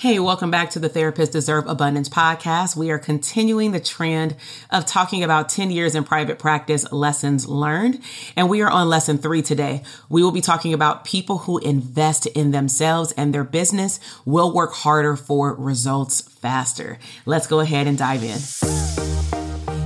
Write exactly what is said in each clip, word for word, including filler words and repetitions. Hey, welcome back to the Therapists Deserve Abundance podcast. We are continuing the trend of talking about ten years in private practice lessons learned, and we are on lesson three today. We will be talking about people who invest in themselves and their business will work harder for results faster. Let's go ahead and dive in.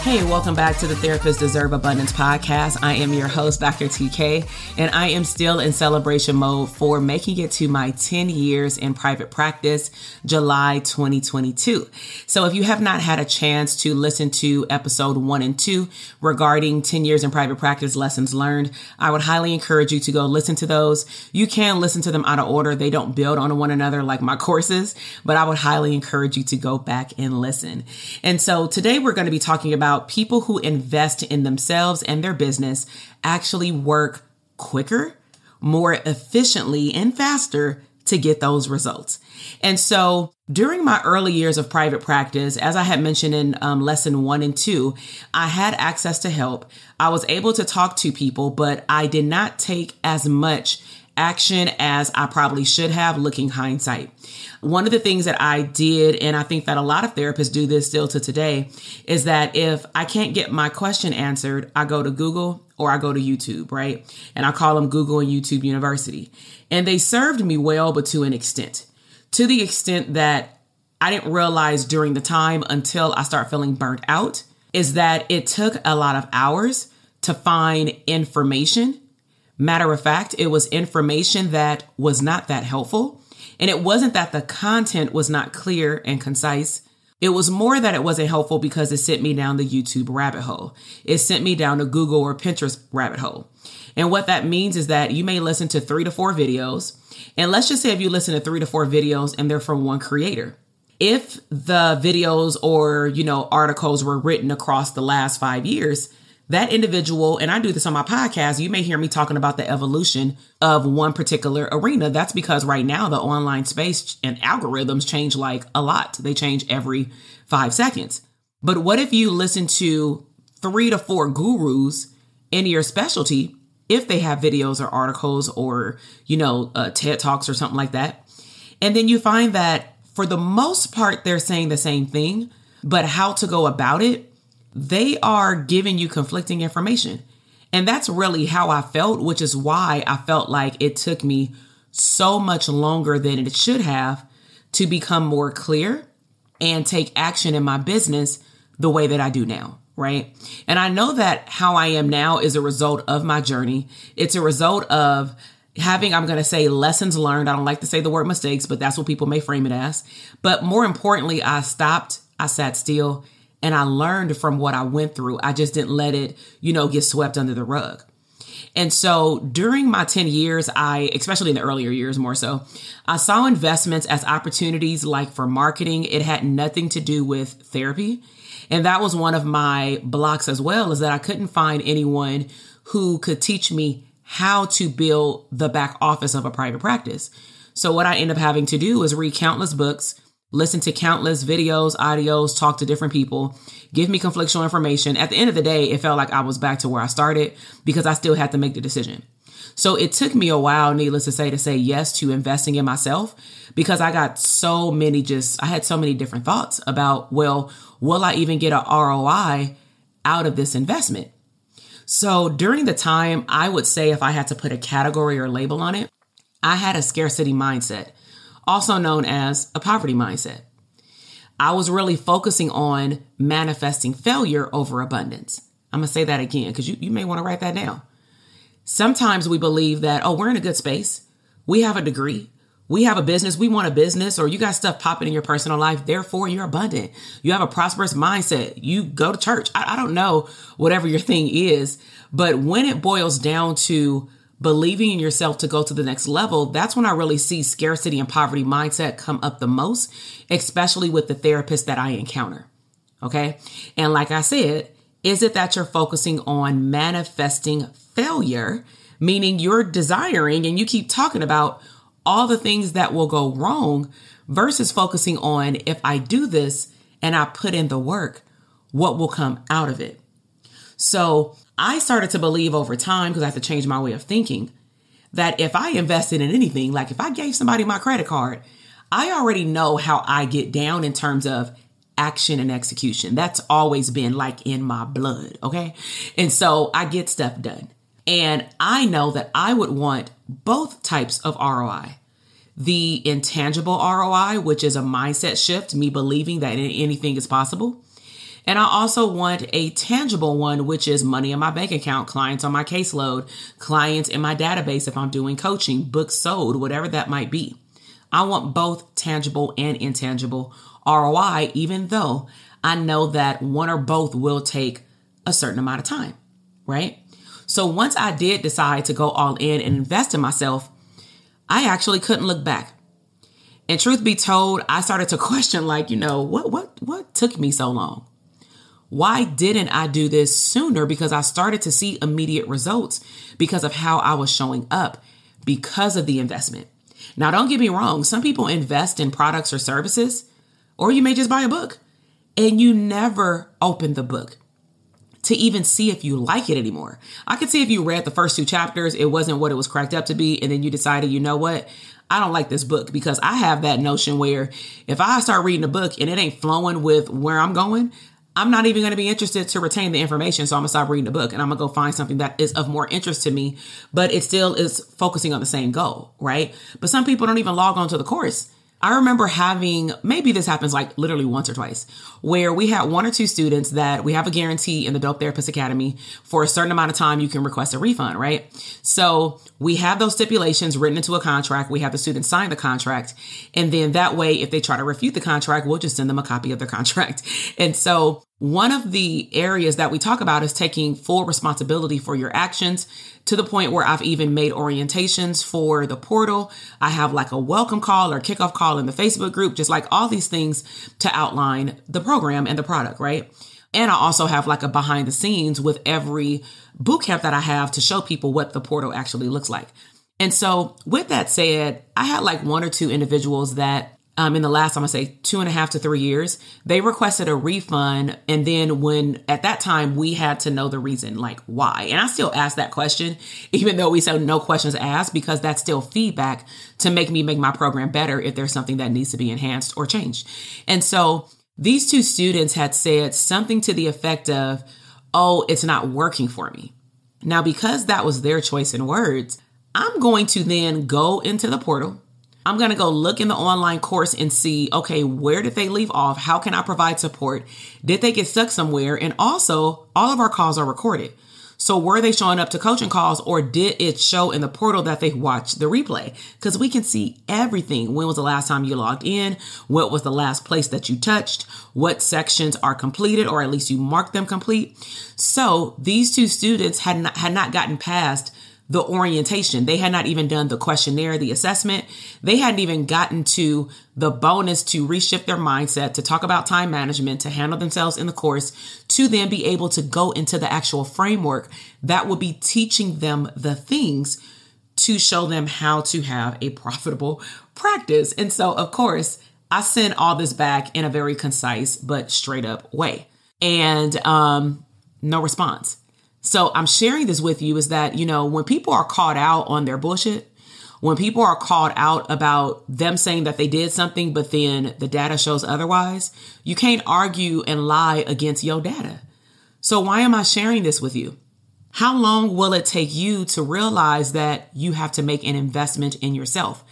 Hey, welcome back to the Therapists Deserve Abundance podcast. I am your host, Doctor T K, and I am still in celebration mode for making it to my ten years in private practice, July twenty twenty-two. So if you have not had a chance to listen to episode one and two regarding ten years in private practice lessons learned, I would highly encourage you to go listen to those. You can listen to them out of order. They don't build on one another like my courses, but I would highly encourage you to go back and listen. And so today we're going to be talking about people who invest in themselves and their business actually work quicker, more efficiently, and faster to get those results. And so during my early years of private practice, as I had mentioned in um, lesson one and two, I had access to help. I was able to talk to people, but I did not take as much action as I probably should have, looking hindsight. One of the things that I did, and I think that a lot of therapists do this still to today, is that if I can't get my question answered, I go to Google or I go to YouTube, right? And I call them Google and YouTube University. And they served me well, but to an extent, to the extent that I didn't realize during the time until I start feeling burnt out, is that it took a lot of hours to find information. Matter of fact, it was information that was not that helpful. And it wasn't that the content was not clear and concise. It was more that it wasn't helpful because it sent me down the YouTube rabbit hole. It sent me down a Google or Pinterest rabbit hole. And what that means is that you may listen to three to four videos. And let's just say if you listen to three to four videos and they're from one creator. If the videos or, you know, articles were written across the last five years, that individual, and I do this on my podcast, you may hear me talking about the evolution of one particular arena. That's because right now the online space and algorithms change like a lot. They change every five seconds. But what if you listen to three to four gurus in your specialty, if they have videos or articles or, you know, uh, TED Talks or something like that. And then you find that for the most part, they're saying the same thing, but how to go about it, they are giving you conflicting information. And that's really how I felt, which is why I felt like it took me so much longer than it should have to become more clear and take action in my business the way that I do now, right? And I know that how I am now is a result of my journey. It's a result of having, I'm going to say, lessons learned. I don't like to say the word mistakes, but that's what people may frame it as. But more importantly, I stopped, I sat still, and I learned from what I went through. I just didn't let it, you know, get swept under the rug. And so during my ten years, I, especially in the earlier years more so, I saw investments as opportunities like for marketing. It had nothing to do with therapy. And that was one of my blocks as well, is that I couldn't find anyone who could teach me how to build the back office of a private practice. So what I end up having to do is read countless books, listen to countless videos, audios, talk to different people, give me conflictual information. At the end of the day, it felt like I was back to where I started because I still had to make the decision. So it took me a while, needless to say, to say yes to investing in myself because I got so many just, I had so many different thoughts about, well, will I even get an R O I out of this investment? So during the time, I would say if I had to put a category or label on it, I had a scarcity mindset, also known as a poverty mindset. I was really focusing on manifesting failure over abundance. I'm going to say that again, because you, you may want to write that down. Sometimes we believe that, oh, we're in a good space. We have a degree. We have a business. We want a business, or you got stuff popping in your personal life. Therefore, you're abundant. You have a prosperous mindset. You go to church. I, I don't know whatever your thing is, but when it boils down to believing in yourself to go to the next level, that's when I really see scarcity and poverty mindset come up the most, especially with the therapists that I encounter. Okay. And like I said, is it that you're focusing on manifesting failure, meaning you're desiring and you keep talking about all the things that will go wrong versus focusing on, if I do this and I put in the work, what will come out of it? So I started to believe over time, because I had to change my way of thinking, that if I invested in anything, like if I gave somebody my credit card, I already know how I get down in terms of action and execution. That's always been like in my blood. Okay. And so I get stuff done. And I know that I would want both types of R O I. The intangible R O I, which is a mindset shift, me believing that anything is possible. And I also want a tangible one, which is money in my bank account, clients on my caseload, clients in my database if I'm doing coaching, books sold, whatever that might be. I want both tangible and intangible R O I, even though I know that one or both will take a certain amount of time, right? So once I did decide to go all in and invest in myself, I actually couldn't look back. And truth be told, I started to question, like, you know, what, what, what took me so long? Why didn't I do this sooner? Because I started to see immediate results because of how I was showing up because of the investment. Now, don't get me wrong. Some people invest in products or services, or you may just buy a book and you never open the book to even see if you like it anymore. I could see if you read the first two chapters, it wasn't what it was cracked up to be. And then you decided, you know what? I don't like this book, because I have that notion where if I start reading a book and it ain't flowing with where I'm going, I'm not even going to be interested to retain the information. So I'm gonna stop reading the book and I'm gonna go find something that is of more interest to me, but it still is focusing on the same goal, right? But some people don't even log on to the course. I remember having, maybe this happens like literally once or twice, where we had one or two students that we have a guarantee in the Dope Therapist Academy for a certain amount of time, you can request a refund, right? So we have those stipulations written into a contract. We have the student sign the contract. And then that way, if they try to refute the contract, we'll just send them a copy of their contract. And so one of the areas that we talk about is taking full responsibility for your actions, to the point where I've even made orientations for the portal. I have like a welcome call or kickoff call in the Facebook group, just like all these things to outline the program and the product, right? And I also have like a behind the scenes with every bootcamp that I have to show people what the portal actually looks like. And so with that said, I had like one or two individuals that Um, in the last, I'm gonna say two and a half to three years, they requested a refund. And then when at that time we had to know the reason, like why. And I still ask that question, even though we said no questions asked, because that's still feedback to make me make my program better if there's something that needs to be enhanced or changed. And so these two students had said something to the effect of, oh, it's not working for me. Now, because that was their choice in words, I'm going to then go into the portal. I'm going to go look in the online course and see, okay, where did they leave off? How can I provide support? Did they get stuck somewhere? And also, all of our calls are recorded. So were they showing up to coaching calls, or did it show in the portal that they watched the replay? Because we can see everything. When was the last time you logged in? What was the last place that you touched? What sections are completed, or at least you marked them complete? So these two students had not, had not gotten past the orientation. They had not even done the questionnaire, the assessment. They hadn't even gotten to the bonus to reshift their mindset, to talk about time management, to handle themselves in the course, to then be able to go into the actual framework that would be teaching them the things to show them how to have a profitable practice. And so, of course, I sent all this back in a very concise but straight up way, and um, no response. So I'm sharing this with you is that, you know, when people are called out on their bullshit, when people are called out about them saying that they did something, but then the data shows otherwise, you can't argue and lie against your data. So why am I sharing this with you? How long will it take you to realize that you have to make an investment in yourself?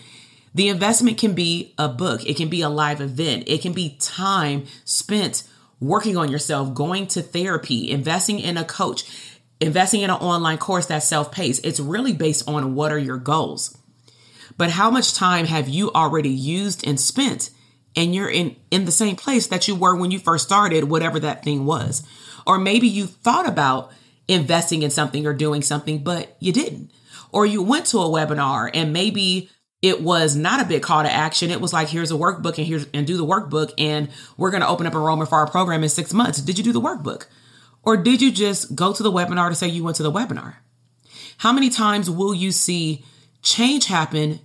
The investment can be a book. It can be a live event. It can be time spent working on yourself, going to therapy, investing in a coach, investing in an online course that's self-paced. It's really based on what are your goals. But how much time have you already used and spent? And you're in, in the same place that you were when you first started, whatever that thing was. Or maybe you thought about investing in something or doing something, but you didn't. Or you went to a webinar and maybe it was not a big call to action. It was like, here's a workbook and here's and do the workbook. And we're going to open up enrollment for our program in six months. Did you do the workbook? Or did you just go to the webinar to say you went to the webinar? How many times will you see change happen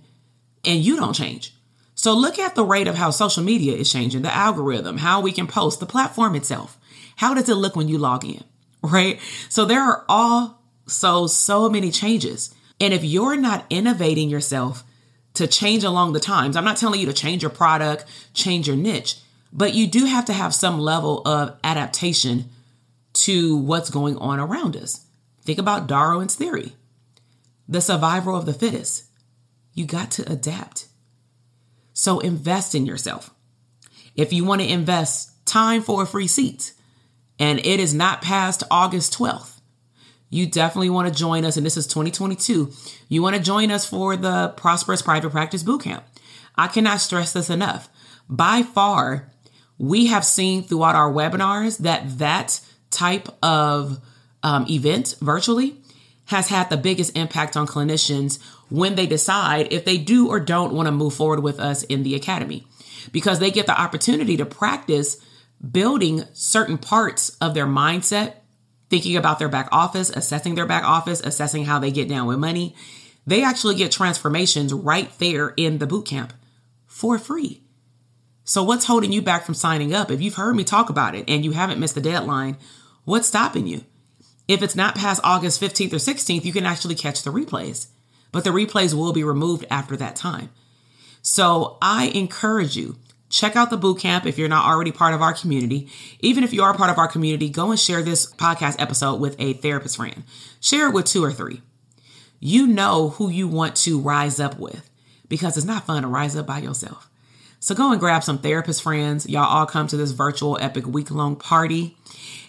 and you don't change? So look at the rate of how social media is changing, the algorithm, how we can post, the platform itself. How does it look when you log in, right? So there are also so many changes. And if you're not innovating yourself to change along the times, I'm not telling you to change your product, change your niche, but you do have to have some level of adaptation to what's going on around us. Think about Darwin's theory, the survival of the fittest. You got to adapt. So invest in yourself. If you want to invest time for a free seat and it is not past August twelfth, you definitely want to join us. And this is twenty twenty-two. You want to join us for the Prosperous Private Practice Bootcamp. I cannot stress this enough. By far, we have seen throughout our webinars that that type of um, event virtually has had the biggest impact on clinicians when they decide if they do or don't want to move forward with us in the academy, because they get the opportunity to practice building certain parts of their mindset, thinking about their back office, assessing their back office, assessing how they get down with money. They actually get transformations right there in the bootcamp for free. So what's holding you back from signing up? If you've heard me talk about it and you haven't missed the deadline, what's stopping you? If it's not past August fifteenth or sixteenth, you can actually catch the replays, but the replays will be removed after that time. So I encourage you, check out the bootcamp if you're not already part of our community. Even if you are part of our community, go and share this podcast episode with a therapist friend. Share it with two or three. You know who you want to rise up with, because it's not fun to rise up by yourself. So go and grab some therapist friends. Y'all all come to this virtual epic week-long party.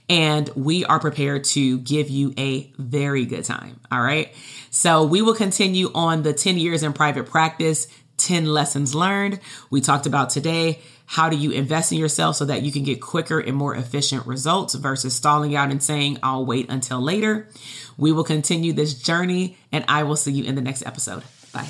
And we are prepared to give you a very good time. All right. So we will continue on the ten years in private practice, ten lessons learned. We talked about today, how do you invest in yourself so that you can get quicker and more efficient results versus stalling out and saying, I'll wait until later. We will continue this journey and I will see you in the next episode. Bye.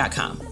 com.